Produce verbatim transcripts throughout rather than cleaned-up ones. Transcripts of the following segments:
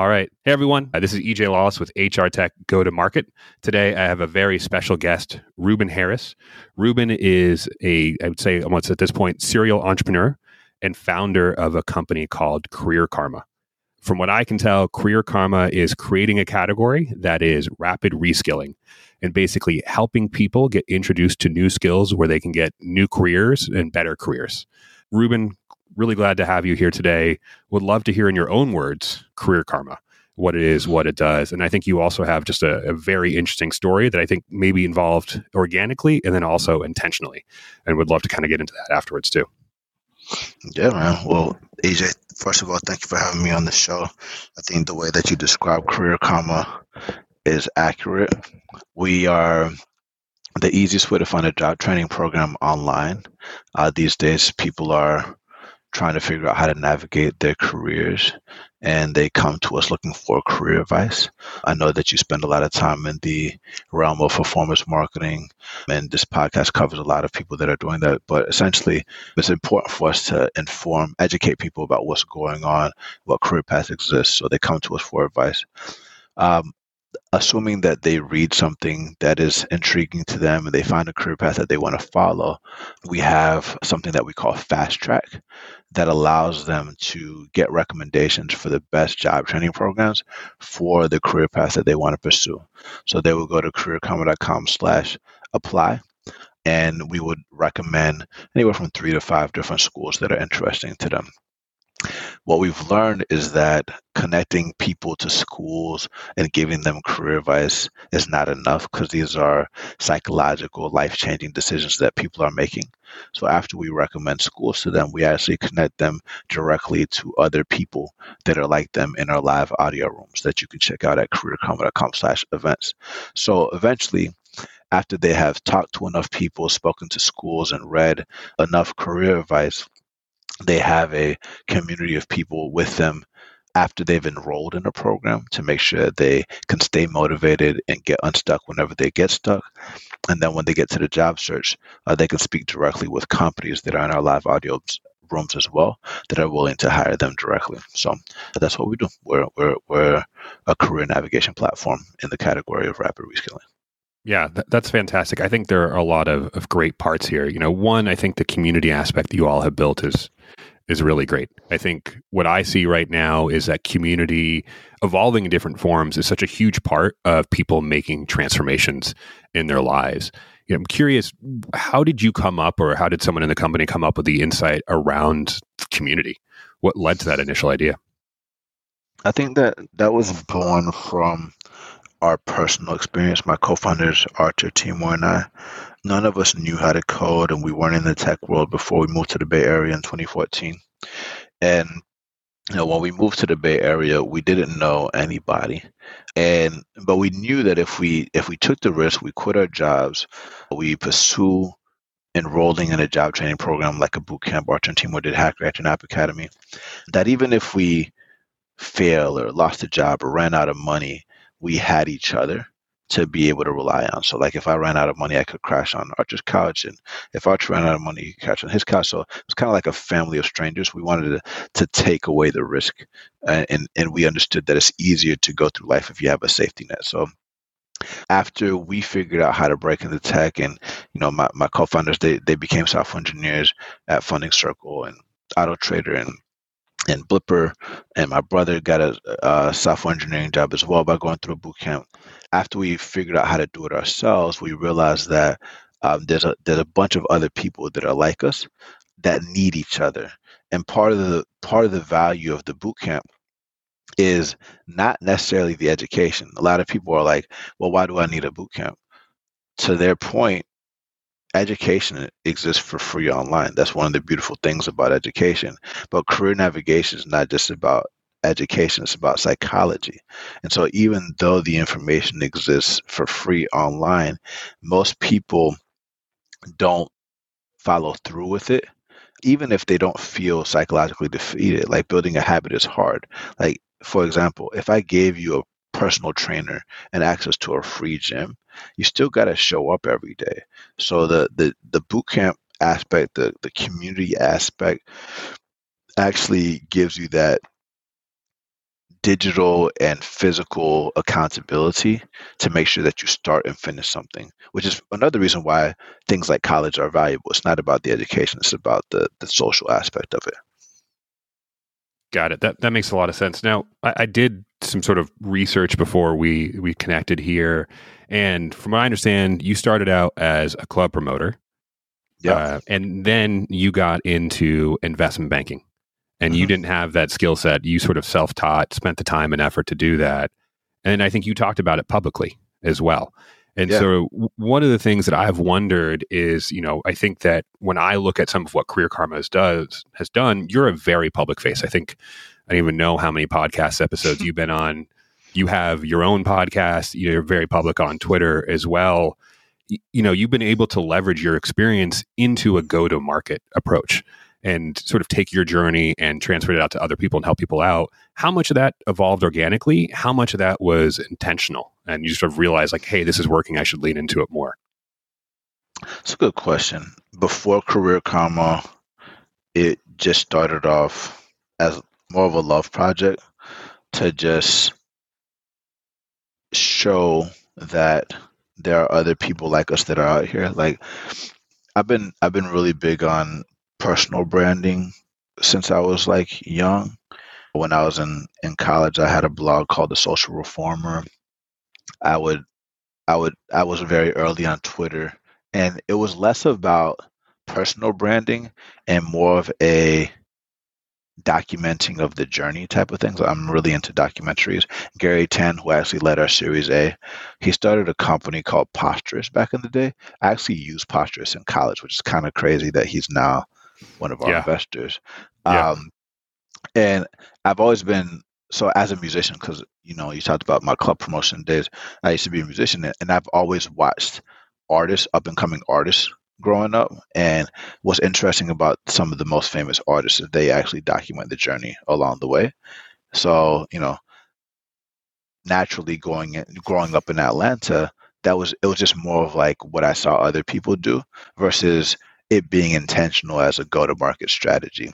All right. Hey, everyone. Uh, this is E J Lawless with H R Tech Go to Market. Today, I have a very special guest, Ruben Harris. Ruben is a, I would say almost at this point, serial entrepreneur and founder of a company called Career Karma. From what I can tell, Career Karma is creating a category that is rapid reskilling and basically helping people get introduced to new skills where they can get new careers and better careers. Ruben, really glad to have you here today. Would love to hear in your own words, Career Karma, what it is, what it does. And I think you also have just a, a very interesting story that I think maybe involved organically and then also intentionally. And would love to kind of get into that afterwards too. Yeah, man. Well, A J, first of all, thank you for having me on the show. I think the way that you describe Career Karma is accurate. We are the easiest way to find a job training program online. Uh, these days, people are trying to figure out how to navigate their careers, and they come to us looking for career advice. I know that you spend a lot of time in the realm of performance marketing, and this podcast covers a lot of people that are doing that, but essentially it's important for us to inform, educate people about what's going on, what career paths exist, so they come to us for advice. Um, assuming that they read something that is intriguing to them and they find a career path that they want to follow, we have something that we call Fast Track that allows them to get recommendations for the best job training programs for the career path that they want to pursue. So they will go to careerkarma.com slash apply, and we would recommend anywhere from three to five different schools that are interesting to them. What we've learned is that connecting people to schools and giving them career advice is not enough, because these are psychological, life-changing decisions that people are making. So after we recommend schools to them, we actually connect them directly to other people that are like them in our live audio rooms that you can check out at careerkarma.com slash events. So eventually, after they have talked to enough people, spoken to schools, and read enough career advice, they have a community of people with them after they've enrolled in a program to make sure that they can stay motivated and get unstuck whenever they get stuck. And then when they get to the job search, uh, they can speak directly with companies that are in our live audio rooms as well that are willing to hire them directly. So that's what we do. We're, we're, we're a career navigation platform in the category of rapid reskilling. Yeah, th- that's fantastic. I think there are a lot of, of great parts here. You know, one, I think the community aspect that you all have built is is really great. I think what I see right now is that community evolving in different forms is such a huge part of people making transformations in their lives. You know, I'm curious, how did you come up, or how did someone in the company come up with the insight around community? What led to that initial idea? I think that that was born from our personal experience. My co-founders, Archer, Timo, and I, none of us knew how to code, and we weren't in the tech world before we moved to the Bay Area in twenty fourteen. And you know, when we moved to the Bay Area, we didn't know anybody. And but we knew that if we if we took the risk, we quit our jobs, we pursue enrolling in a job training program like a boot camp, Archer and Timo did Hacker Action App Academy, that even if we fail or lost a job or ran out of money, we had each other to be able to rely on. So like if I ran out of money, I could crash on Archer's couch. And if Archer ran out of money, he could crash on his couch. So it was kind of like a family of strangers. We wanted to, to take away the risk. Uh, and, and we understood that it's easier to go through life if you have a safety net. So after we figured out how to break into tech, and you know, my, my co-founders, they, they became software engineers at Funding Circle and Auto Trader and and Blipper, and my brother got a, a software engineering job as well by going through a boot camp. After we figured out how to do it ourselves, we realized that um, there's a there's a bunch of other people that are like us that need each other. And part of the part of the value of the boot camp is not necessarily the education. A lot of people are like, well, why do I need a boot camp? To their point, education exists for free online. That's one of the beautiful things about education. But career navigation is not just about education, it's about psychology. And so even though the information exists for free online, most people don't follow through with it, even if they don't feel psychologically defeated. Like building a habit is hard. Like, for example, if I gave you a personal trainer and access to a free gym, you still got to show up every day. So the the the boot camp aspect, the, the community aspect actually gives you that digital and physical accountability to make sure that you start and finish something, which is another reason why things like college are valuable. It's not about the education. It's about the, the social aspect of it. Got it. That that makes a lot of sense. Now, I, I did some sort of research before we, we connected here. And from what I understand, you started out as a club promoter. Yeah. Uh, and then you got into investment banking. And mm-hmm. you didn't have that skill set. You sort of self-taught, spent the time and effort to do that. And I think you talked about it publicly as well. And yeah. so one of the things that I've wondered is, you know, I think that when I look at some of what Career Karma does, has done, you're a very public face. I think I don't even know how many podcast episodes you've been on. You have your own podcast. You're very public on Twitter as well. You, you know, you've been able to leverage your experience into a go-to-market approach and sort of take your journey and transfer it out to other people and help people out. How much of that evolved organically? How much of that was intentional? And you sort of realize like, hey, this is working. I should lean into it more. It's a good question. Before Career Karma, it just started off as more of a love project to just show that there are other people like us that are out here. Like I've been, I've been really big on personal branding since I was like young. When I was in, in college, I had a blog called The Social Reformer. I would, I would, I was very early on Twitter, and it was less about personal branding and more of a documenting of the journey type of things. I'm really into documentaries. Gary Tan, who actually led our Series A, he started a company called Posterous back in the day. I actually used Posterous in college, which is kind of crazy that he's now one of our yeah. investors. Yeah. Um, and I've always been, so as a musician, because, you know, you talked about my club promotion days, I used to be a musician, and I've always watched artists, up-and-coming artists growing up. And what's interesting about some of the most famous artists is they actually document the journey along the way. So, you know, naturally going in, growing up in Atlanta, that was, it was just more of like what I saw other people do versus it being intentional as a go-to-market strategy.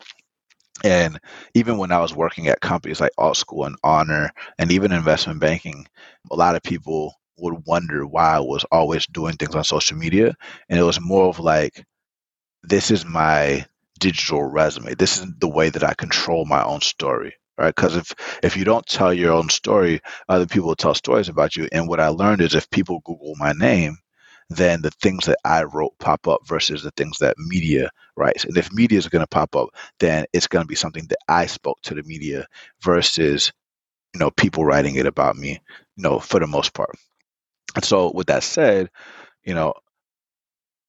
And even when I was working at companies like AltSchool and Honor and even investment banking, a lot of people would wonder why I was always doing things on social media. And it was more of like, this is my digital resume. This is the way that I control my own story, right? Because if, if you don't tell your own story, other people will tell stories about you. And what I learned is if people Google my name, then the things that I wrote pop up versus the things that media writes. And if media is going to pop up, then it's going to be something that I spoke to the media versus, you know, people writing it about me, you know, for the most part. And so with that said, you know,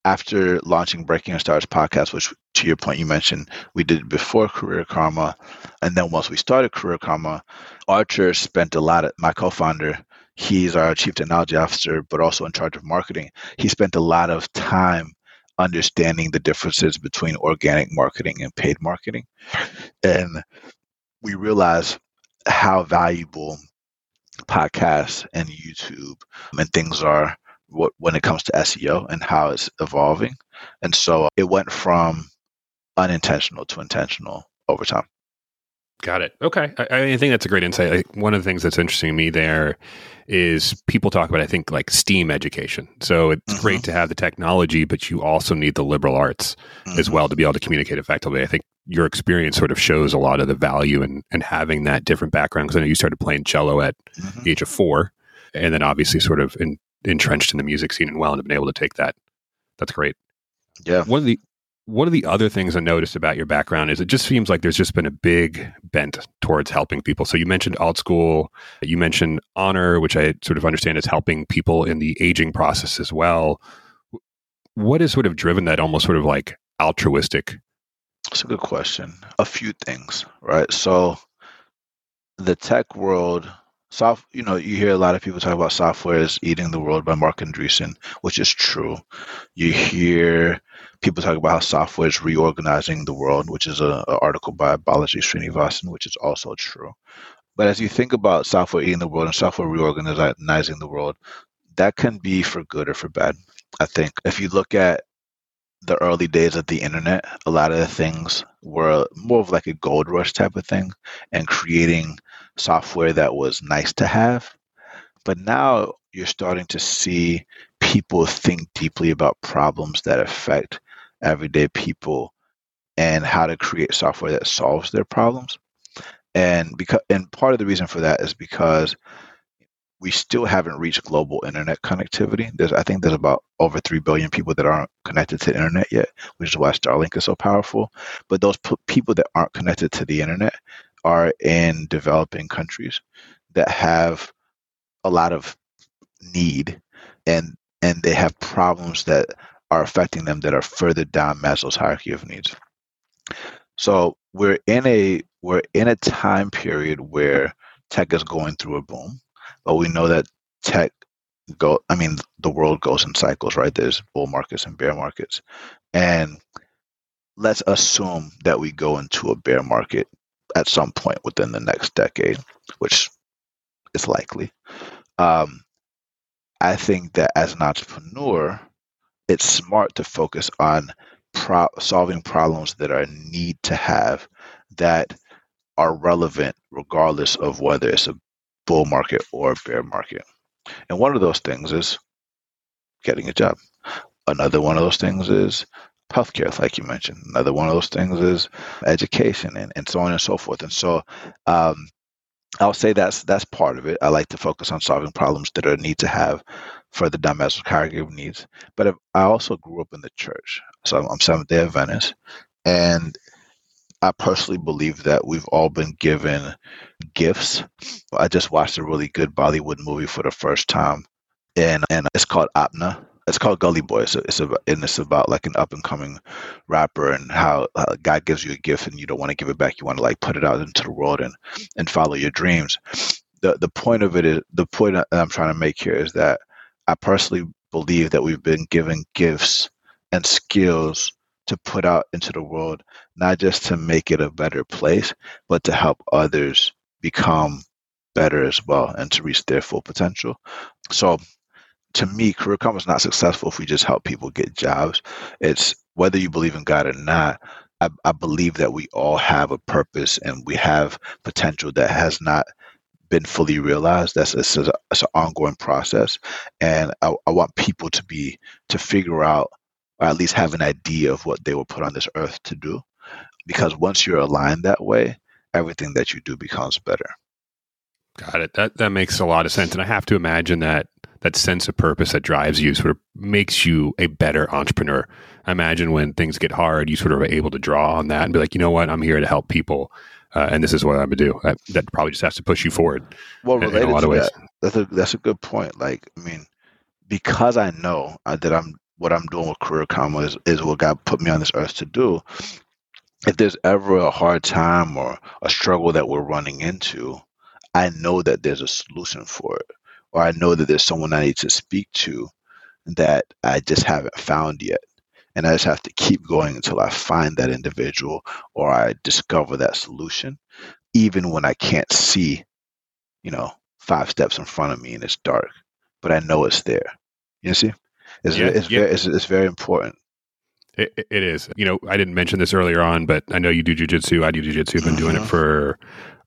after launching Breaking Our Stars podcast, which to your point, you mentioned we did before Career Karma. And then once we started Career Karma, Archer spent a lot of, my co-founder, he's our chief technology officer, but also in charge of marketing. He spent a lot of time understanding the differences between organic marketing and paid marketing. And we realized how valuable podcasts and YouTube and things are when it comes to S E O and how it's evolving. And so it went from unintentional to intentional over time. Got it. Okay. I, I think that's a great insight. Like, one of the things that's interesting to me there is people talk about, I think, like STEAM education. So it's mm-hmm. great to have the technology, but you also need the liberal arts mm-hmm. as well to be able to communicate effectively. I think your experience sort of shows a lot of the value in, in having that different background. Because I know you started playing cello at mm-hmm. the age of four, and then obviously sort of in, entrenched in the music scene and well, and have been able to take that. That's great. Yeah. One of the One of the other things I noticed about your background is it just seems like there's just been a big bent towards helping people. So you mentioned AltSchool, you mentioned Honor, which I sort of understand is helping people in the aging process as well. What has sort of driven that almost sort of like altruistic? That's a good question. A few things, right? So the tech world, soft, you know, you hear a lot of people talk about software is eating the world by Mark Andreessen, which is true. You hear people talk about how software is reorganizing the world, which is an article by Balaji Srinivasan, which is also true. But as you think about software eating the world and software reorganizing the world, that can be for good or for bad. I think if you look at the early days of the internet, a lot of the things were more of like a gold rush type of thing and creating software that was nice to have. But now you're starting to see people think deeply about problems that affect everyday people and how to create software that solves their problems. And because, and part of the reason for that is because we still haven't reached global internet connectivity. There's, I think there's about over three billion people that aren't connected to the internet yet, which is why Starlink is so powerful. But those p- people that aren't connected to the internet are in developing countries that have a lot of need, and and they have problems that are affecting them that are further down Maslow's hierarchy of needs. So we're in a we're in a time period where tech is going through a boom, but we know that tech go I mean the world goes in cycles, right? There's bull markets and bear markets. And let's assume that we go into a bear market at some point within the next decade, which is likely. Um, I think that as an entrepreneur, it's smart to focus on Pro- solving problems that are need to have, that are relevant regardless of whether it's a bull market or a bear market. And one of those things is getting a job. Another one of those things is healthcare, like you mentioned. Another one of those things is education, and, and so on and so forth. And so um, I'll say that's that's part of it. I like to focus on solving problems that are need to have for the domestic hierarchy of needs. But if, I also grew up in the church. So I'm Seventh-day Adventist, and I personally believe that we've all been given gifts. I just watched a really good Bollywood movie for the first time, and and it's called Apna. It's called Gully Boy. So it's about, and it's about like an up-and-coming rapper and how uh, God gives you a gift and you don't want to give it back. You want to like put it out into the world and and follow your dreams. The the point of it is the point that I'm trying to make here is that I personally believe that we've been given gifts and skills to put out into the world, not just to make it a better place, but to help others become better as well and to reach their full potential. So to me, Career Karma is not successful if we just help people get jobs. It's whether you believe in God or not, I, I believe that we all have a purpose and we have potential that has not been fully realized. That's it's, a, it's an ongoing process. And I, I want people to be to figure out or at least have an idea of what they were put on this earth to do. Because once you're aligned that way, everything that you do becomes better. Got it. That that makes a lot of sense. And I have to imagine that that sense of purpose that drives you sort of makes you a better entrepreneur. I imagine when things get hard, you sort of are able to draw on that and be like, you know what, I'm here to help people. Uh, and this is what I'm going to do. I, that probably just has to push you forward. Well, related in, in a lot to of ways. That, that's, a, that's a good point. Like, I mean, because I know uh, that I'm, what I'm doing with Career Karma is, is what God put me on this earth to do. If there's ever a hard time or a struggle that we're running into, I know that there's a solution for it, or I know that there's someone I need to speak to that I just haven't found yet. And I just have to keep going until I find that individual or I discover that solution, even when I can't see, you know, five steps in front of me and it's dark, but I know it's there. You see? It's, yeah, it's, yeah. Very, it's, it's very important. It, it is. You know, I didn't mention this earlier on, but I know you do jujitsu. I do jujitsu. I've been mm-hmm. doing it for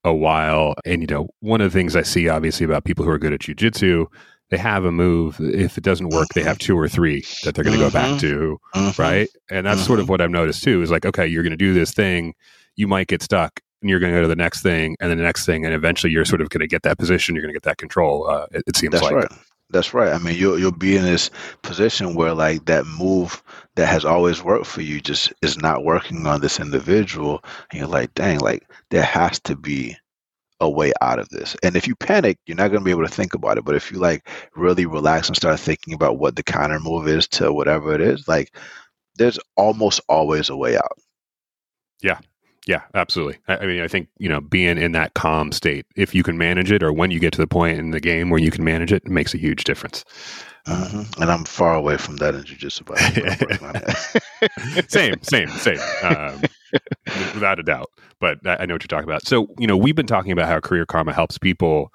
a while. And, you know, one of the things I see, obviously, about people who are good at jujitsu, they have a move. If it doesn't work, they have two or three that they're going to mm-hmm. go back to, mm-hmm. right? And that's mm-hmm. sort of what I've noticed, too, is like, okay, you're going to do this thing. You might get stuck, and you're going to go to the next thing, and then the next thing, and eventually you're sort of going to get that position. You're going to get that control, uh, it, it seems that's like. Right. That's right. I mean, you'll you'll be in this position where like that move that has always worked for you just is not working on this individual, and you're like, dang, like there has to be a way out of this. And if you panic, you're not going to be able to think about it. But if you like really relax and start thinking about what the counter move is to whatever it is, like there's almost always a way out. Yeah. Yeah, absolutely. I, I mean, I think, you know, being in that calm state, if you can manage it or when you get to the point in the game where you can manage it, it makes a huge difference. Mm-hmm. And I'm far away from that in jujitsu. same, same, same. Um, without a doubt. But I, I know what you're talking about. So, you know, we've been talking about how Career Karma helps people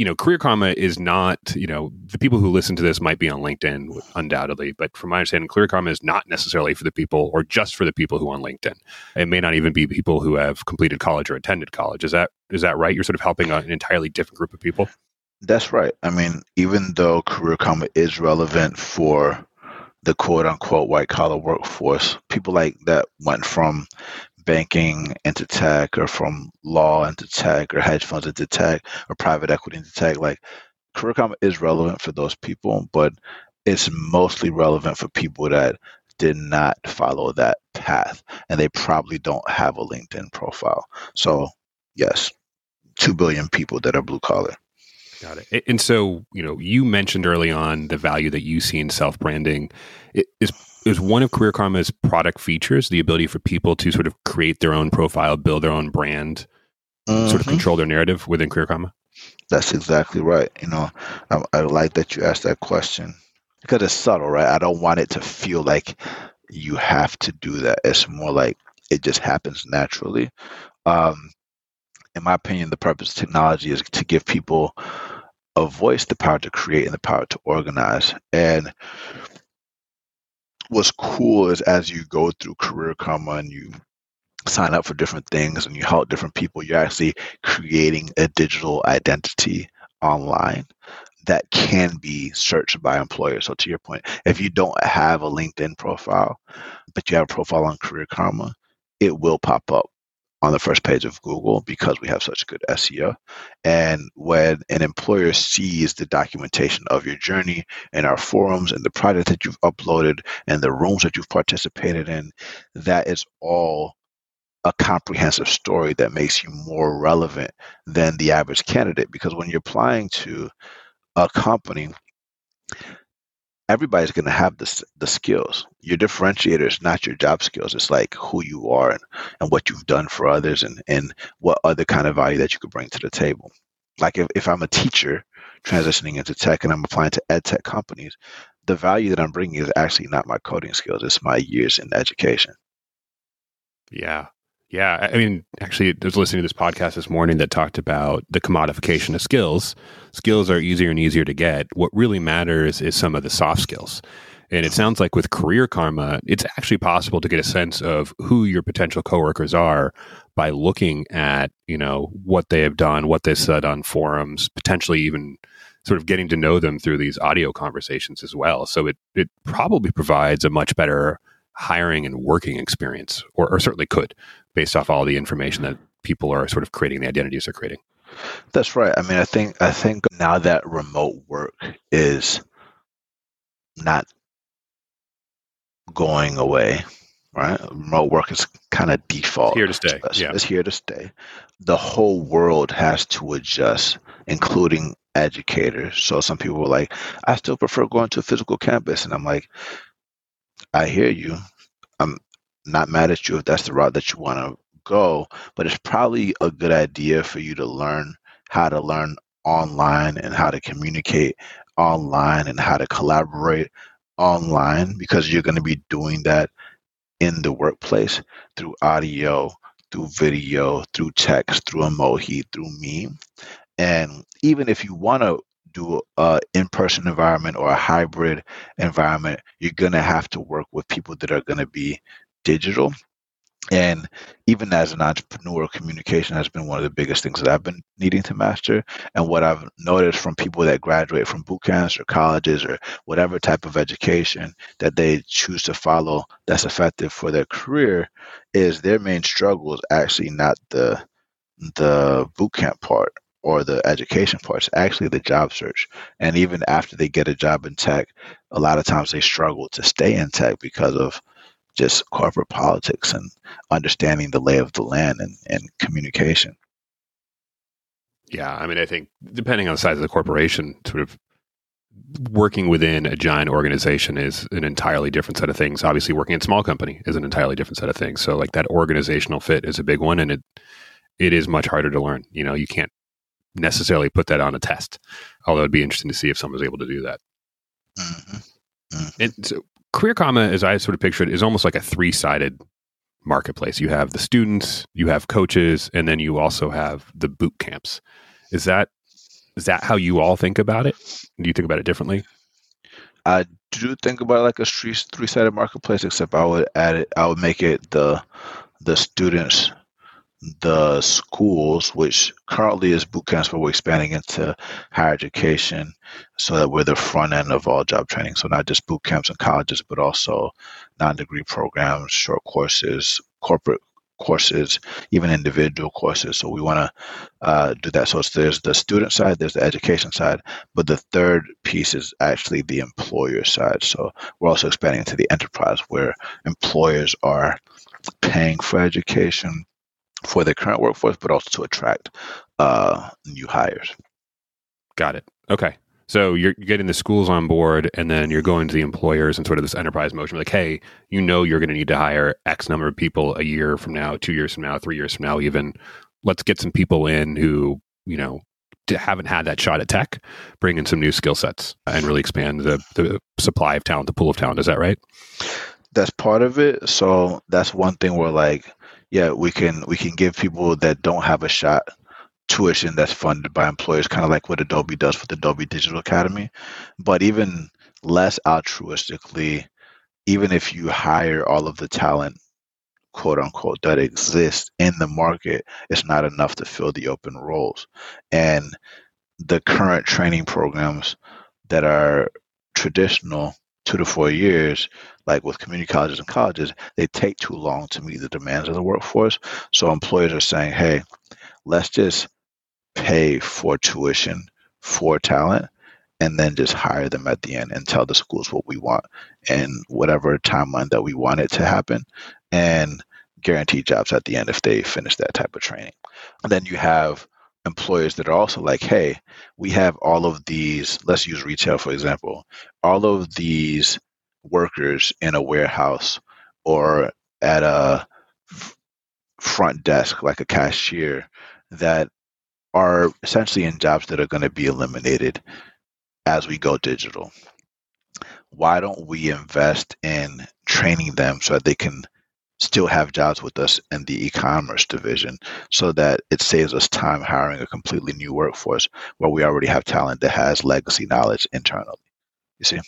you know, Career Karma is not, you know, the people who listen to this might be on LinkedIn, undoubtedly. But from my understanding, Career Karma is not necessarily for the people or just for the people who are on LinkedIn. It may not even be people who have completed college or attended college. Is that is that right? You're sort of helping an entirely different group of people? That's right. I mean, even though Career Karma is relevant for the quote unquote white collar workforce, people like that went from banking into tech, or from law into tech, or hedge funds into tech, or private equity into tech. Like, Career Karma is relevant for those people, but it's mostly relevant for people that did not follow that path, and they probably don't have a LinkedIn profile. So yes, two billion people that are blue collar. Got it. And so, you know, you mentioned early on the value that you see in self-branding. It is is one of Career Karma's product features, the ability for people to sort of create their own profile, build their own brand, mm-hmm. sort of control their narrative within Career Karma? That's exactly right. You know, I, I like that you asked that question because it's subtle, right? I don't want it to feel like you have to do that. It's more like it just happens naturally. Um, in my opinion, the purpose of technology is to give people a voice, the power to create, and the power to organize. And what's cool is as you go through Career Karma and you sign up for different things and you help different people, you're actually creating a digital identity online that can be searched by employers. So to your point, if you don't have a LinkedIn profile, but you have a profile on Career Karma, it will pop up on the first page of Google because we have such good S E O. And when an employer sees the documentation of your journey and our forums and the project that you've uploaded and the rooms that you've participated in, that is all a comprehensive story that makes you more relevant than the average candidate. Because when you're applying to a company, everybody's going to have the, the skills. Your differentiator is not your job skills. It's like who you are and, and what you've done for others and, and what other kind of value that you could bring to the table. Like if, if I'm a teacher transitioning into tech and I'm applying to ed tech companies, the value that I'm bringing is actually not my coding skills. It's my years in education. Yeah. Yeah. I mean, actually, I was listening to this podcast this morning that talked about the commodification of skills. Skills are easier and easier to get. What really matters is some of the soft skills. And it sounds like with Career Karma, it's actually possible to get a sense of who your potential coworkers are by looking at, you know, what they have done, what they said on forums, potentially even sort of getting to know them through these audio conversations as well. So it it probably provides a much better hiring and working experience, or, or certainly could, based off all the information that people are sort of creating, the identities they're creating. That's right. I mean, I think I think now that remote work is not going away, right? Remote work is kind of default. It's here to stay. Yeah. It's here to stay. The whole world has to adjust, including educators. So some people were like, I still prefer going to a physical campus. And I'm like, I hear you. I'm not mad at you if that's the route that you want to go, but it's probably a good idea for you to learn how to learn online and how to communicate online and how to collaborate online, because you're going to be doing that in the workplace through audio, through video, through text, through emoji, through meme. And even if you want to do a in-person environment or a hybrid environment, you're going to have to work with people that are going to be digital. And even as an entrepreneur, communication has been one of the biggest things that I've been needing to master. And what I've noticed from people that graduate from boot camps or colleges or whatever type of education that they choose to follow that's effective for their career is their main struggle is actually not the the boot camp part or the education part, it's actually the job search. And even after they get a job in tech, a lot of times they struggle to stay in tech because of just corporate politics and understanding the lay of the land and, and communication. Yeah, I mean, I think depending on the size of the corporation, sort of working within a giant organization is an entirely different set of things. Obviously, working in a small company is an entirely different set of things. So like that organizational fit is a big one, and it it is much harder to learn. You know, you can't necessarily put that on a test, although it'd be interesting to see if someone's able to do that. Mm-hmm. Mm-hmm. And so Career Karma, as I sort of picture it, is almost like a three-sided marketplace. You have the students, you have coaches, and then you also have the boot camps. Is that Is that how you all think about it? Do you think about it differently? I do think about it like a three-sided marketplace, except I would add it. I would make it the the students, the schools, which currently is boot camps, but we're expanding into higher education, so that we're the front end of all job training. So not just boot camps and colleges, but also non-degree programs, short courses, corporate courses, even individual courses. So we want to uh, do that. So there's the student side, there's the education side, but the third piece is actually the employer side. So we're also expanding into the enterprise, where employers are paying for education for their current workforce, but also to attract uh, new hires. Got it. Okay. So you're getting the schools on board, and then you're going to the employers and sort of this enterprise motion, like, hey, you know you're going to need to hire X number of people a year from now, two years from now, three years from now even. Let's get some people in who, you know, haven't had that shot at tech, bring in some new skill sets, and really expand the, the supply of talent, the pool of talent. Is that right? That's part of it. So that's one thing where, like, yeah, we can we can give people that don't have a shot tuition that's funded by employers, kind of like what Adobe does with Adobe Digital Academy. But even less altruistically, even if you hire all of the talent, quote unquote, that exists in the market, it's not enough to fill the open roles. And the current training programs that are traditional, two to four years, like with community colleges and colleges, they take too long to meet the demands of the workforce. So employers are saying, hey, let's just pay for tuition for talent, and then just hire them at the end and tell the schools what we want and whatever timeline that we want it to happen, and guarantee jobs at the end if they finish that type of training. And then you have employers that are also like, hey, we have all of these, let's use retail for example, all of these workers in a warehouse or at a front desk like a cashier that are essentially in jobs that are going to be eliminated as we go digital. Why don't we invest in training them so that they can still have jobs with us in the e-commerce division, so that it saves us time hiring a completely new workforce where we already have talent that has legacy knowledge internally? You see?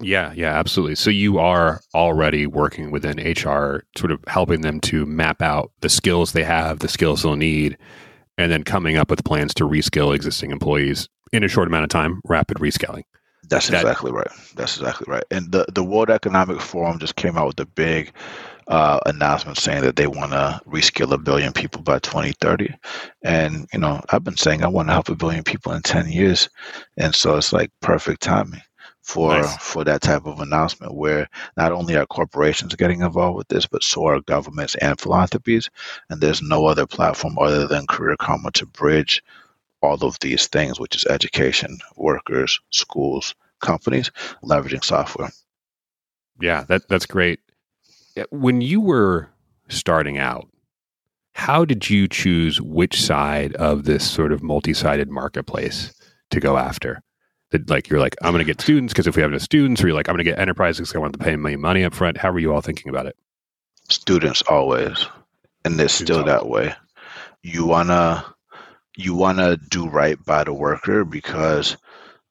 Yeah, yeah, absolutely. So you are already working within H R, sort of helping them to map out the skills they have, the skills they'll need, and then coming up with plans to reskill existing employees in a short amount of time, rapid rescaling. That's that, exactly right. That's exactly right. And the, the World Economic Forum just came out with a big uh, announcement saying that they want to reskill a billion people by twenty thirty. And, you know, I've been saying I want to help a billion people in ten years. And so it's like perfect timing for nice. for that type of announcement, where not only are corporations getting involved with this, but so are governments and philanthropies. And there's no other platform other than Career Karma to bridge all of these things, which is education, workers, schools, companies, leveraging software. Yeah, that that's great. When you were starting out, how did you choose which side of this sort of multi-sided marketplace to go after? That, like, you're like, I'm going to get students because if we have no students, or you're like, I'm going to get enterprises because I want to pay my money up front. How were you all thinking about it? Students always, and it's students still always. That way. You wanna. You want to do right by the worker, because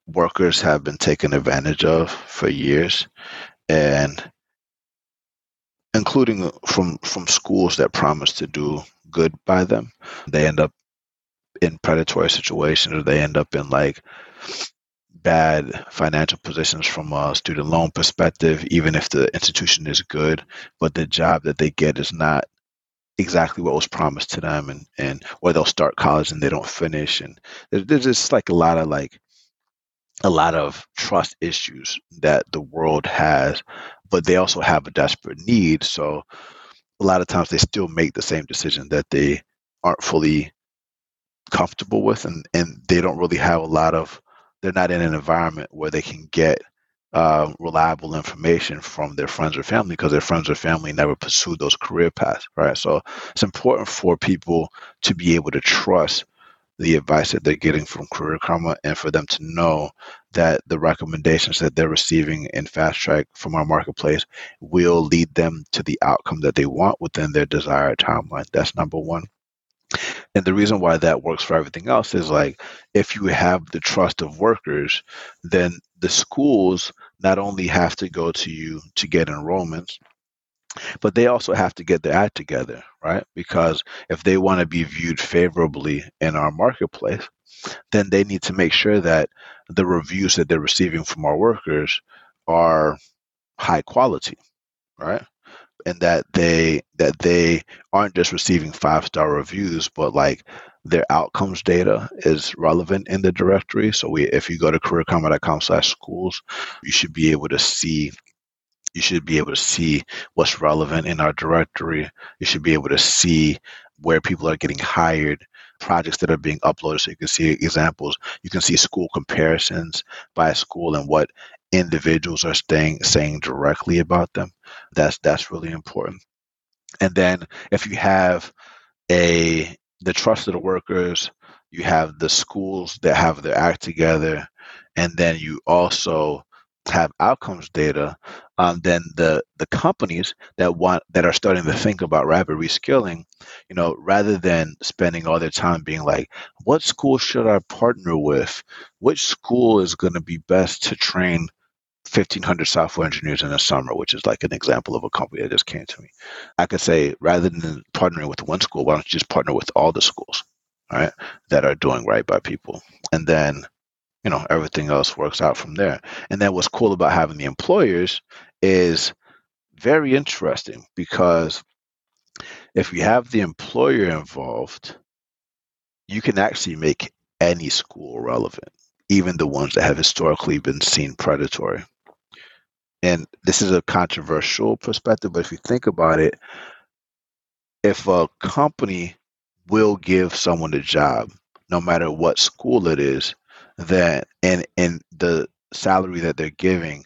workers have been taken advantage of for years, and including from, from schools that promise to do good by them. They end up in predatory situations, or they end up in like bad financial positions from a student loan perspective, even if the institution is good, but the job that they get is not exactly what was promised to them, and, and or they'll start college and they don't finish. And there's, there's just like a lot of like a lot of trust issues that the world has, but they also have a desperate need. So a lot of times they still make the same decision that they aren't fully comfortable with, and, and they don't really have a lot of, they're not in an environment where they can get Uh, reliable information from their friends or family, because their friends or family never pursued those career paths, right? So it's important for people to be able to trust the advice that they're getting from Career Karma, and for them to know that the recommendations that they're receiving in Fast Track from our marketplace will lead them to the outcome that they want within their desired timeline. That's number one. And the reason why that works for everything else is, like, if you have the trust of workers, then the schools not only have to go to you to get enrollments, but they also have to get their act together, right? Because if they want to be viewed favorably in our marketplace, then they need to make sure that the reviews that they're receiving from our workers are high quality, right? And that they that they aren't just receiving five-star reviews, but like their outcomes data is relevant in the directory. So we, if you go to career karma dot com slash schools, you should be able to see you should be able to see what's relevant in our directory. You should be able to see where people are getting hired, projects that are being uploaded, so you can see examples. You can see school comparisons by school and what individuals are staying, saying directly about them. That's that's really important. And then if you have a the trust of the workers, you have the schools that have their act together, and then you also have outcomes data, um, then the the companies that want that are starting to think about rapid reskilling, you know, rather than spending all their time being like, what school should I partner with? Which school is going to be best to train fifteen hundred software engineers in the summer, which is like an example of a company that just came to me. I could say, rather than partnering with one school, why don't you just partner with all the schools, all right, that are doing right by people? And then, you know, everything else works out from there. And then what's cool about having the employers is very interesting, because if you have the employer involved, you can actually make any school relevant, even the ones that have historically been seen predatory. And this is a controversial perspective, but if you think about it, if a company will give someone a job, no matter what school it is, that and and the salary that they're giving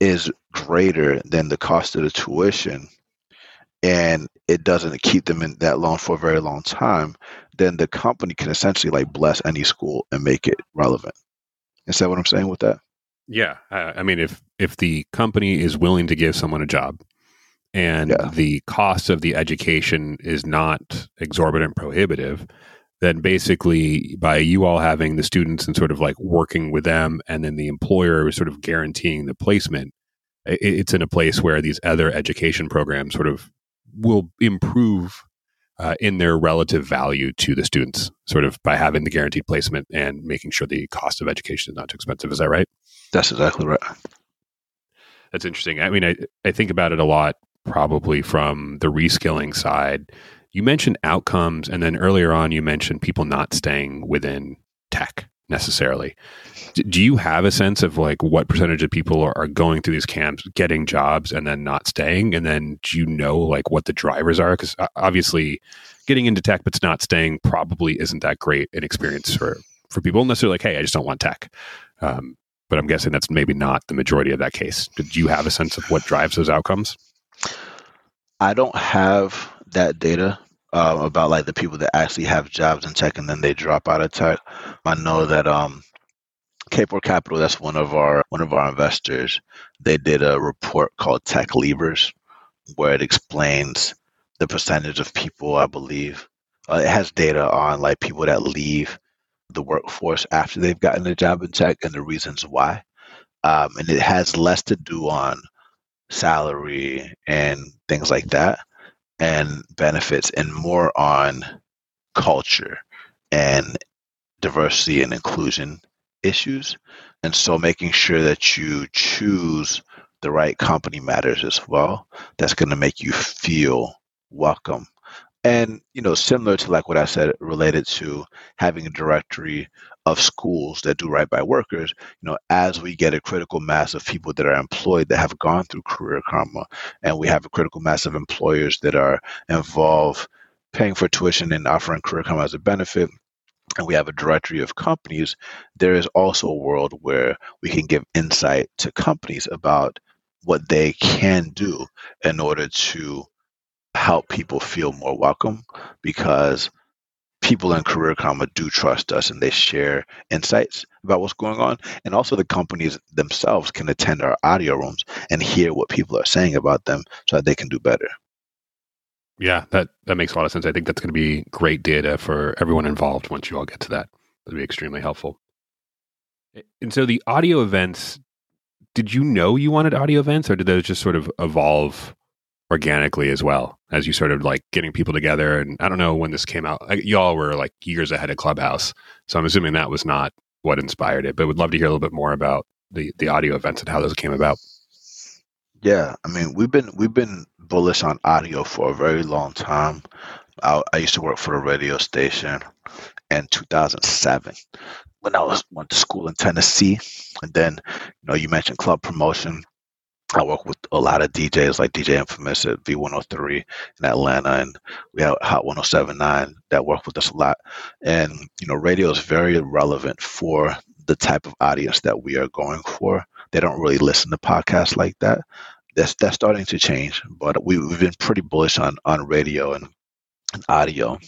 is greater than the cost of the tuition, and it doesn't keep them in that loan for a very long time, then the company can essentially like bless any school and make it relevant. Is that what I'm saying with that? Yeah, I, I mean, if if the company is willing to give someone a job, and yeah. the cost of the education is not exorbitant, prohibitive, then basically by you all having the students and sort of like working with them, and then the employer is sort of guaranteeing the placement, it's in a place where these other education programs sort of will improve uh, in their relative value to the students, sort of by having the guaranteed placement and making sure the cost of education is not too expensive. Is that right? That's exactly right. That's interesting. I mean, I, I think about it a lot, probably from the reskilling side. You mentioned outcomes, and then earlier on, you mentioned people not staying within tech necessarily. D- do you have a sense of like what percentage of people are, are going through these camps, getting jobs, and then not staying? And then do you know like what the drivers are? Because obviously, getting into tech but not staying probably isn't that great an experience for, for people, unless they're like, hey, I just don't want tech. Um, but I'm guessing that's maybe not the majority of that case. Do you have a sense of what drives those outcomes? I don't have that data uh, about like the people that actually have jobs in tech and then they drop out of tech. I know that um, Kapor Capital, that's one of our one of our investors, they did a report called Tech Leavers, where it explains the percentage of people, I believe. Uh, it has data on like people that leave the workforce after they've gotten a job in tech and the reasons why. Um, and it has less to do on salary and things like that, and benefits, and more on culture and diversity and inclusion issues. And so making sure that you choose the right company matters as well. That's going to make you feel welcome. And, you know, similar to like what I said related to having a directory of schools that do right by workers, you know, as we get a critical mass of people that are employed that have gone through Career Karma, and we have a critical mass of employers that are involved paying for tuition and offering Career Karma as a benefit, and we have a directory of companies, there is also a world where we can give insight to companies about what they can do in order to help people feel more welcome, because people in Career Karma do trust us and they share insights about what's going on. And also the companies themselves can attend our audio rooms and hear what people are saying about them so that they can do better. Yeah, that, that makes a lot of sense. I think that's going to be great data for everyone involved once you all get to that. That'll be extremely helpful. And so the audio events, did you know you wanted audio events, or did those just sort of evolve organically as well as you sort of like getting people together? And I don't know when this came out. I, y'all were like years ahead of Clubhouse. So I'm assuming that was not what inspired it, but would love to hear a little bit more about the, the audio events and how those came about. Yeah, I mean, we've been we've been bullish on audio for a very long time. I, I used to work for a radio station in two thousand seven when I was went to school in Tennessee, and then you know you mentioned club promotion. I work with a lot of D Js like D J Infamous at V one oh three in Atlanta, and we have Hot one oh seven point nine that work with us a lot. And you know, radio is very relevant for the type of audience that we are going for. They don't really listen to podcasts like that. That's that's starting to change, but we, we've been pretty bullish on, on radio and, and audio.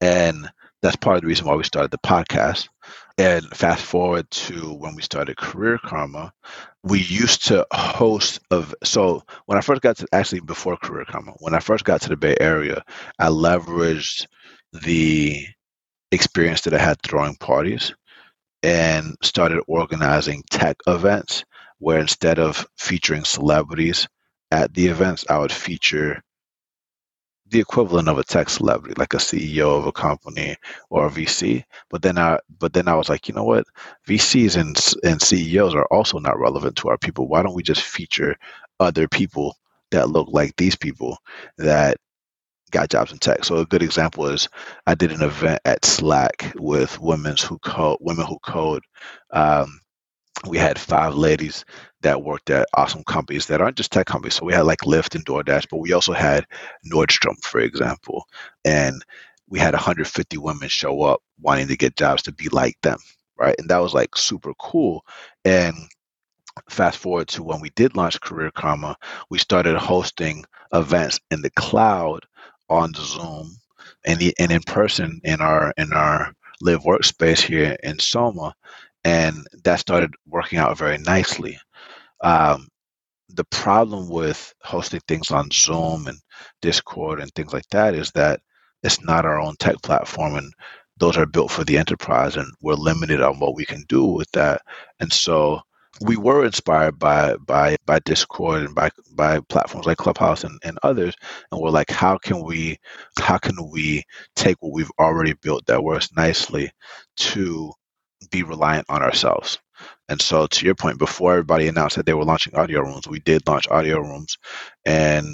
And that's part of the reason why we started the podcast. And fast forward to when we started Career Karma, we used to host of, so when I first got to, actually before Career Karma, when I first got to the Bay Area, I leveraged the experience that I had throwing parties and started organizing tech events, where instead of featuring celebrities at the events, I would feature the equivalent of a tech celebrity, like a C E O of a company or a V C. But then I, but then I was like, you know what? V Cs and and C E Os are also not relevant to our people. Why don't we just feature other people that look like these people that got jobs in tech? So a good example is I did an event at Slack with Women Who Code. Women Who Code. Um, We had five ladies that worked at awesome companies that aren't just tech companies. So we had like Lyft and DoorDash, but we also had Nordstrom, for example. And we had one hundred fifty women show up wanting to get jobs to be like them, right? And that was like super cool. And fast forward to when we did launch Career Karma, we started hosting events in the cloud on Zoom and, the, and in person in our, in our live workspace here in Soma. And that started working out very nicely. Um, the problem with hosting things on Zoom and Discord and things like that is that it's not our own tech platform, and those are built for the enterprise, and we're limited on what we can do with that. And so we were inspired by by, by Discord and by by platforms like Clubhouse and, and others, and we're like, how can we how can we take what we've already built that works nicely to be reliant on ourselves? And so to your point, before everybody announced that they were launching audio rooms, we did launch audio rooms, and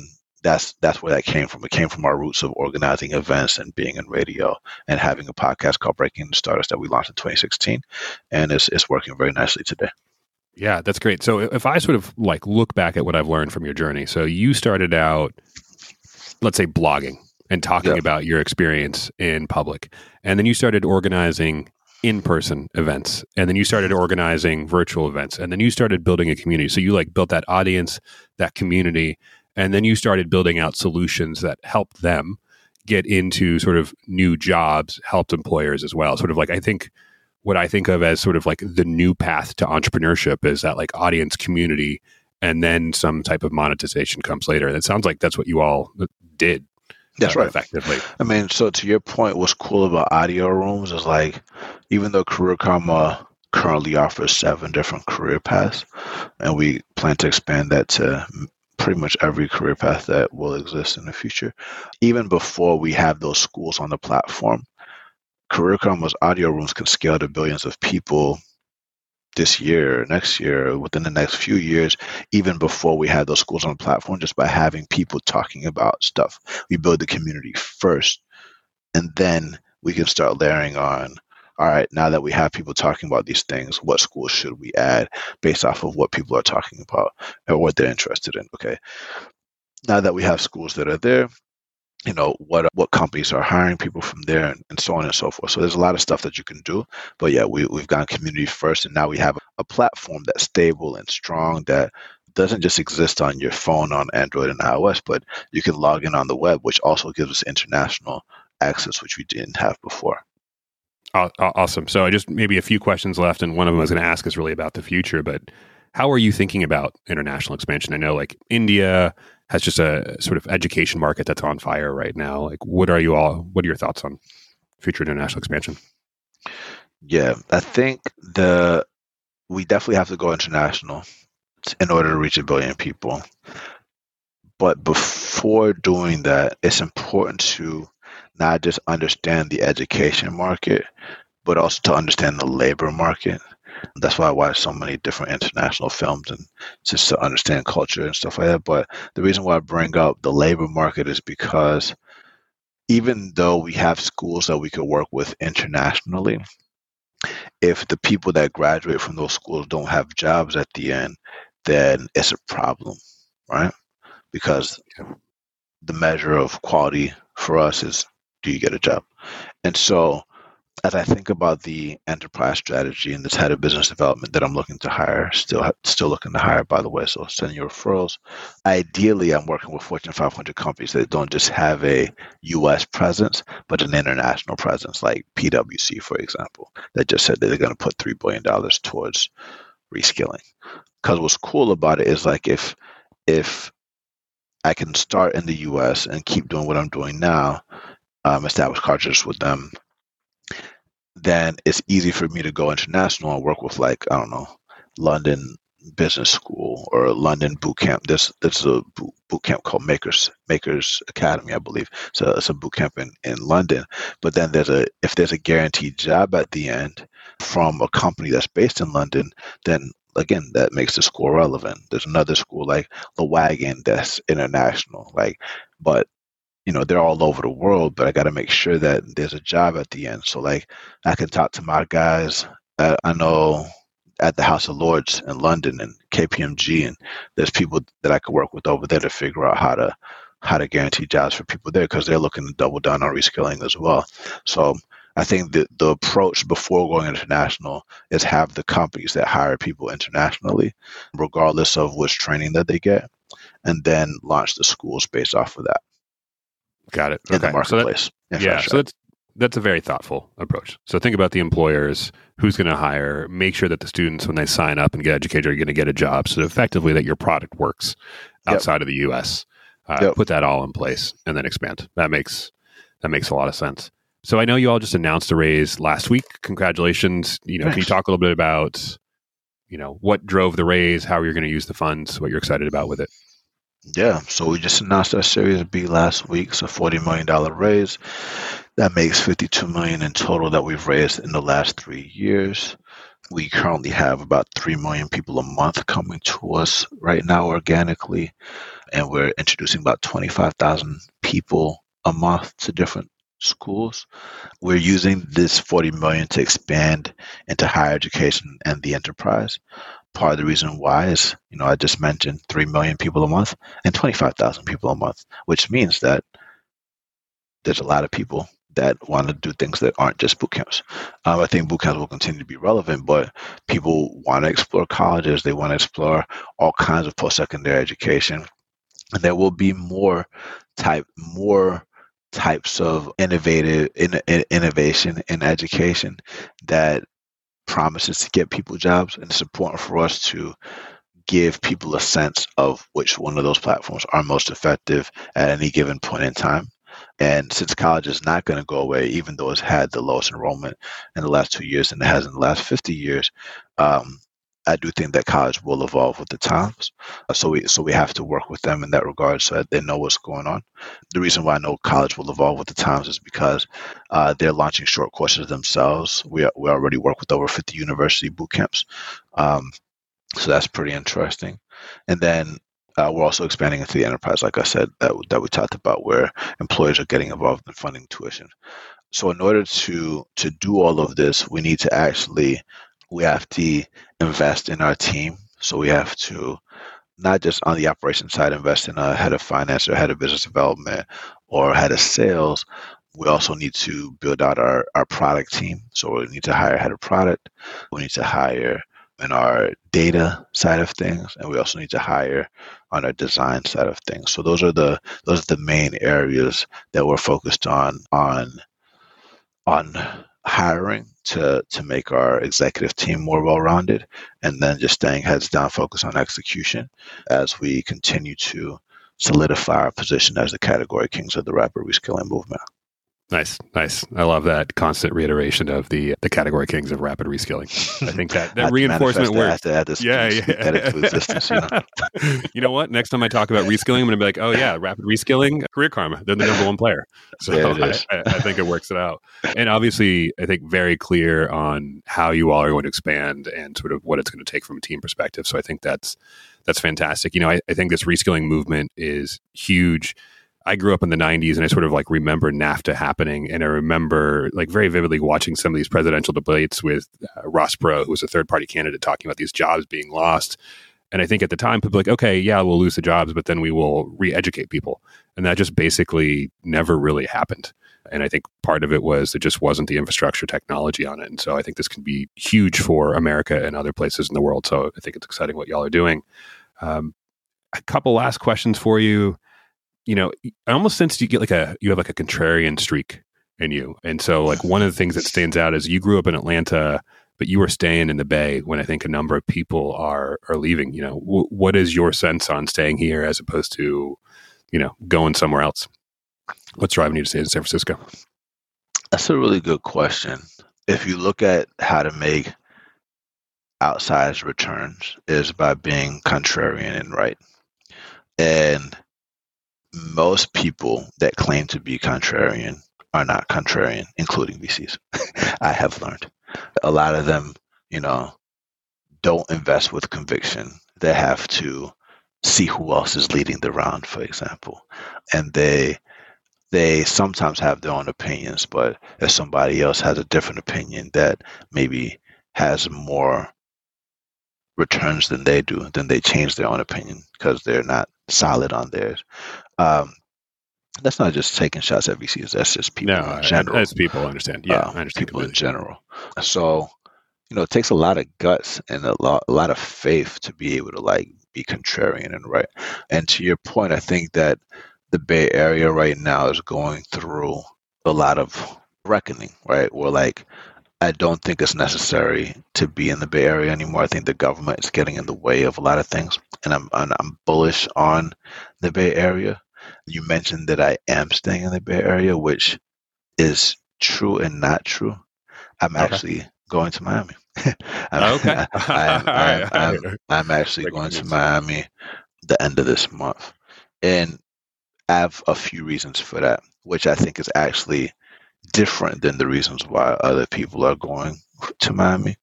that's that's where that came from. It came from our roots of organizing events and being in radio and having a podcast called Breaking the Stars that we launched in twenty sixteen, and it's it's working very nicely today. Yeah, that's great. So if I sort of like look back at what I've learned from your journey, so you started out, let's say, blogging and talking yeah. about your experience in public, and then you started organizing in-person events, and then you started organizing virtual events, and then you started building a community. So you like built that audience, that community, and then you started building out solutions that helped them get into sort of new jobs, helped employers as well. Sort of like, I think what I think of as sort of like the new path to entrepreneurship is that like audience, community, and then some type of monetization comes later. And it sounds like that's what you all did. That's right. Effectively. I mean, so to your point, what's cool about audio rooms is like, even though Career Karma currently offers seven different career paths, and we plan to expand that to pretty much every career path that will exist in the future, even before we have those schools on the platform, Career Karma's audio rooms can scale to billions of people this year, next year, within the next few years, even before we have those schools on the platform, just by having people talking about stuff. We build the community first, and then we can start layering on, all right, now that we have people talking about these things, what schools should we add based off of what people are talking about or what they're interested in? Okay, now that we have schools that are there, you know, what what companies are hiring people from there, and, and so on and so forth. So there's a lot of stuff that you can do. But yeah, we, we've gone community first, and now we have a platform that's stable and strong that doesn't just exist on your phone on Android and iOS, but you can log in on the web, which also gives us international access, which we didn't have before. Awesome. So I just maybe a few questions left, and one of them I was going to ask is really about the future, but How are you thinking about international expansion? I know like India has just a sort of education market that's on fire right now. Like, what are you all, what are your thoughts on future international expansion? Yeah, I think the we definitely have to go international in order to reach a billion people. But before doing that, it's important to not just understand the education market, but also to understand the labor market. That's why I watch so many different international films and just to understand culture and stuff like that. But the reason why I bring up the labor market is because even though we have schools that we could work with internationally, if the people that graduate from those schools don't have jobs at the end, then it's a problem, right? Because the measure of quality for us is, do you get a job? And so as I think about the enterprise strategy and this head of business development that I'm looking to hire, still still looking to hire, by the way, so sending your referrals. Ideally, I'm working with Fortune five hundred companies that don't just have a U S presence, but an international presence, like P W C, for example, that just said that they're going to put three billion dollars towards reskilling. Because what's cool about it is like if if I can start in the U S and keep doing what I'm doing now, um, establish cultures with them, then it's easy for me to go international and work with, like, I don't know, London Business School or London Boot Camp. There's, there's a boot camp called Makers Makers Academy, I believe. So it's a boot camp in, in London. But then there's a if there's a guaranteed job at the end from a company that's based in London, then, again, that makes the school relevant. There's another school like the Wagon that's international. Like, but you know, they're all over the world, but I got to make sure that there's a job at the end. So, like, I can talk to my guys. Uh, I know at the House of Lords in London and K P M G, and there's people that I could work with over there to figure out how to how to guarantee jobs for people there because they're looking to double down on reskilling as well. So, I think the the approach before going international is have the companies that hire people internationally, regardless of which training that they get, and then launch the schools based off of that. Got it. Okay. In the marketplace. So that, yeah. So that's that's a very thoughtful approach. So think about the employers, who's going to hire, make sure that the students, when they sign up and get educated, are going to get a job. So effectively that your product works outside yep. of the U S. Uh, yep. Put that all in place and then expand. That makes that makes a lot of sense. So I know you all just announced a raise last week. Congratulations. You know, Thanks. Can you talk a little bit about, you know, what drove the raise, how you're going to use the funds, what you're excited about with it? Yeah, so we just announced our Series B last week, so forty million dollars raise. That makes fifty-two million dollars in total that we've raised in the last three years. We currently have about three million people a month coming to us right now organically, and we're introducing about twenty-five thousand people a month to different schools. We're using this forty million dollars to expand into higher education and the enterprise. Part of the reason why is, you know, I just mentioned three million people a month and twenty-five thousand people a month, which means that there's a lot of people that want to do things that aren't just boot camps. Um, I think boot camps will continue to be relevant, but people want to explore colleges. They want to explore all kinds of post-secondary education. And there will be more type, more types of innovative in, in, innovation in education that promises to get people jobs, and it's important for us to give people a sense of which one of those platforms are most effective at any given point in time. And since college is not going to go away, even though it's had the lowest enrollment in the last two years and it has in the last fifty years, um, I do think that college will evolve with the times. So we so we have to work with them in that regard so that they know what's going on. The reason why I know college will evolve with the times is because uh, they're launching short courses themselves. We we already work with over fifty university boot camps. Um, so that's pretty interesting. And then uh, we're also expanding into the enterprise, like I said, that that we talked about, where employers are getting involved in funding tuition. So in order to to do all of this, we need to actually we have to invest in our team. So we have to not just on the operations side, invest in a head of finance or head of business development or head of sales. We also need to build out our, our product team. So we need to hire a head of product. We need to hire in our data side of things. And we also need to hire on our design side of things. So those are the those are the main areas that we're focused on on on hiring to to make our executive team more well-rounded, and then just staying heads down, focused on execution as we continue to solidify our position as the category kings of the rapid reskilling movement. Nice, nice. I love that constant reiteration of the the category kings of rapid reskilling. I think that, that reinforcement works. That, that yeah, yeah. You know? You know what? Next time I talk about reskilling, I'm going to be like, oh yeah, rapid reskilling, Career Karma. They're the number one player. So I, I, I think it works it out. And obviously, I think very clear on how you all are going to expand and sort of what it's going to take from a team perspective. So I think that's that's fantastic. You know, I, I think this reskilling movement is huge. I grew up in the nineties and I sort of like remember NAFTA happening. And I remember like very vividly watching some of these presidential debates with uh, Ross Perot, who was a third party candidate, talking about these jobs being lost. And I think at the time, people were like, okay, yeah, we'll lose the jobs, but then we will re-educate people. And that just basically never really happened. And I think part of it was there just wasn't the infrastructure technology on it. And so I think this can be huge for America and other places in the world. So I think it's exciting what y'all are doing. Um, a couple last questions for you. You know, I almost sense you get like a, you have like a contrarian streak in you. And so like one of the things that stands out is you grew up in Atlanta, but you were staying in the Bay when I think a number of people are, are leaving. You know, w- what is your sense on staying here as opposed to, you know, going somewhere else? What's driving you to stay in San Francisco? That's a really good question. If you look at how to make outsized returns, is by being contrarian and right. And most people that claim to be contrarian are not contrarian, including V Cs. I have learned. A lot of them, you know, don't invest with conviction. They have to see who else is leading the round, for example. And they they sometimes have their own opinions, but if somebody else has a different opinion that maybe has more returns than they do, then they change their own opinion because they're not solid on theirs. Um, that's not just taking shots at V Cs. That's just people no, in general. That's people, I understand. Yeah, um, I understand people completely. In general. So, you know, it takes a lot of guts and a lot, a lot of faith to be able to like be contrarian and right. And to your point, I think that the Bay Area right now is going through a lot of reckoning, right? Where like, I don't think it's necessary to be in the Bay Area anymore. I think the government is getting in the way of a lot of things, and I'm I'm, I'm bullish on the Bay Area. You mentioned that I am staying in the Bay Area, which is true and not true. I'm okay. actually going to Miami. I'm, okay. I'm, I'm, I'm, I'm, I'm actually going to Miami the end of this month, and I have a few reasons for that, which I think is actually different than the reasons why other people are going to Miami.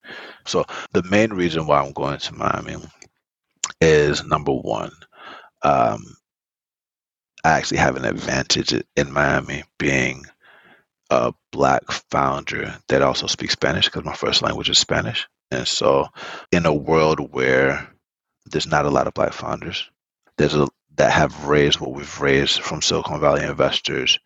So the main reason why I'm going to Miami is number one, um, I actually have an advantage in Miami being a Black founder that also speaks Spanish because my first language is Spanish. And so in a world where there's not a lot of Black founders, there's a, that have raised what we've raised from Silicon Valley investors,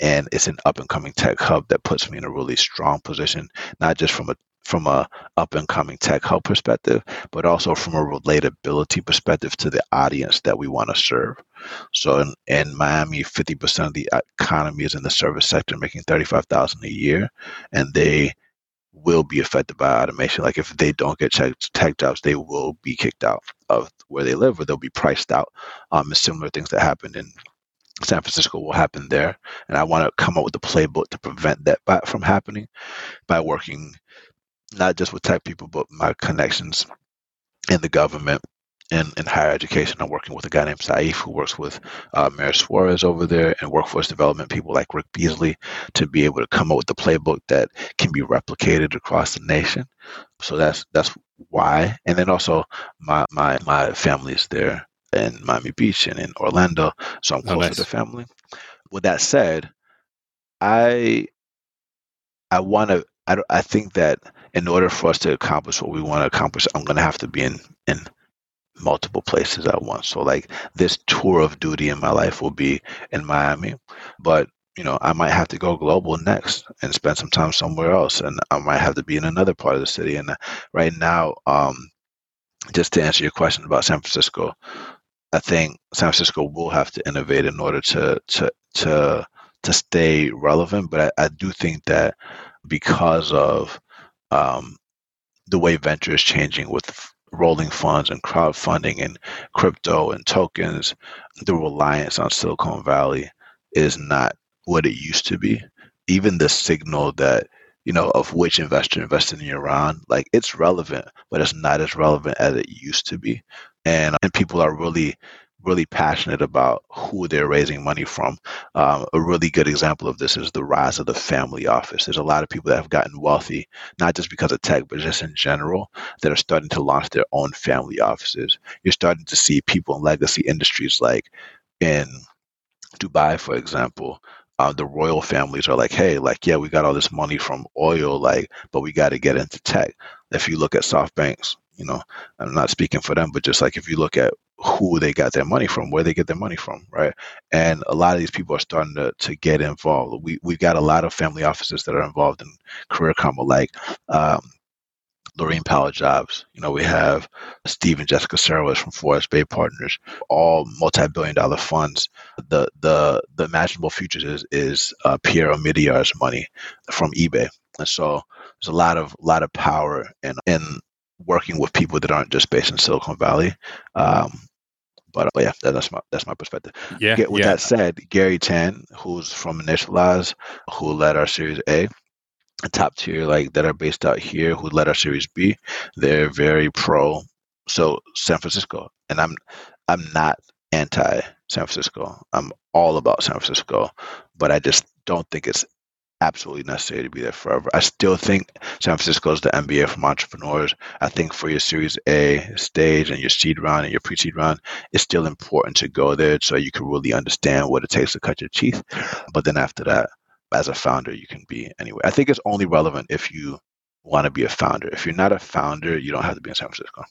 and it's an up-and-coming tech hub that puts me in a really strong position, not just from a from a up-and-coming tech hub perspective, but also from a relatability perspective to the audience that we want to serve. So in, in Miami, fifty percent of the economy is in the service sector, making thirty-five thousand dollars a year, and they will be affected by automation. Like if they don't get tech jobs, they will be kicked out of where they live, or they'll be priced out. Um, and similar things that happened in San Francisco will happen there, and I want to come up with a playbook to prevent that by, from happening by working not just with tech people, but my connections in the government and in higher education. I'm working with a guy named Saif who works with uh, Mayor Suarez over there, and workforce development people like Rick Beasley, to be able to come up with a playbook that can be replicated across the nation. So that's that's why, and then also my my my family's there in Miami Beach and in Orlando, so I'm close oh, nice. to the family. With that said, I I want to. I, I think that in order for us to accomplish what we want to accomplish, I'm going to have to be in in multiple places at once. So like this tour of duty in my life will be in Miami, but you know, I might have to go global next and spend some time somewhere else, and I might have to be in another part of the city. And right now, um, just to answer your question about San Francisco. I think San Francisco will have to innovate in order to to to, to stay relevant. But I, I do think that because of um, the way venture is changing with rolling funds and crowdfunding and crypto and tokens. The reliance on Silicon Valley is not what it used to be. Even the signal that, you know, of which investor invested in Iran, like, it's relevant, but it's not as relevant as it used to be. And, and people are really, really passionate about who they're raising money from. Um, a really good example of this is the rise of the family office. There's a lot of people that have gotten wealthy, not just because of tech, but just in general, that are starting to launch their own family offices. You're starting to see people in legacy industries, like in Dubai, for example. Uh, the royal families are like, hey, like, yeah, we got all this money from oil, like, but we got to get into tech. If you look at SoftBank's, you know, I'm not speaking for them, but just like if you look at who they got their money from, where they get their money from, right? And a lot of these people are starting to, to get involved. We, we've got a lot of family offices that are involved in Career Karma, like um, Lorraine Powell Jobs. You know, we have Steve and Jessica Serwis from Forest Bay Partners, all multi-billion dollar funds. The the the Imaginable Futures is, is uh, Pierre Omidyar's money from eBay. And so there's a lot of lot of power in, in working with people that aren't just based in Silicon Valley. Um, But, but yeah, that's my that's my perspective. Yeah, With yeah. that said, Gary Tan, who's from Initialize, who led our Series A, top tier, like, that are based out here, who led our Series B, they're very pro. So San Francisco, and I'm I'm not anti San Francisco. I'm all about San Francisco, but I just don't think it's absolutely necessary to be there forever. I still think San Francisco is the M B A from entrepreneurs. I think for your Series A stage and your seed round and your pre-seed round, it's still important to go there so you can really understand what it takes to cut your teeth. But then after that, as a founder, you can be anywhere. I think it's only relevant if you want to be a founder. If you're not a founder, you don't have to be in San Francisco.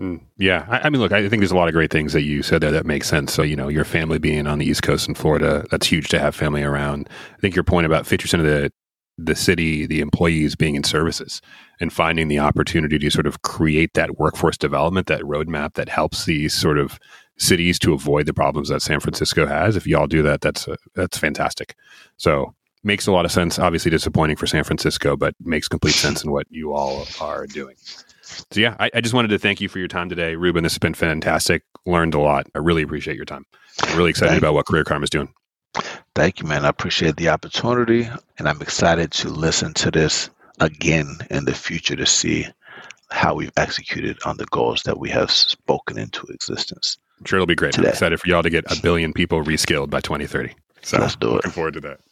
Mm, yeah. I, I mean, look, I think there's a lot of great things that you said there that make sense. So, you know, your family being on the East Coast in Florida, that's huge to have family around. I think your point about fifty percent of the, the city, the employees being in services and finding the opportunity to sort of create that workforce development, that roadmap that helps these sort of cities to avoid the problems that San Francisco has. If you all do that, that's a, that's fantastic. So makes a lot of sense. Obviously disappointing for San Francisco, but makes complete sense in what you all are doing. So yeah, I, I just wanted to thank you for your time today, Ruben. This has been fantastic. Learned a lot. I really appreciate your time. I'm really excited about what Career Karma is doing. Thank you, man. I appreciate the opportunity, and I'm excited to listen to this again in the future to see how we've executed on the goals that we have spoken into existence. I'm sure it'll be great. Today. I'm excited for y'all to get a billion people reskilled by twenty thirty. So let's do it. Looking forward to that.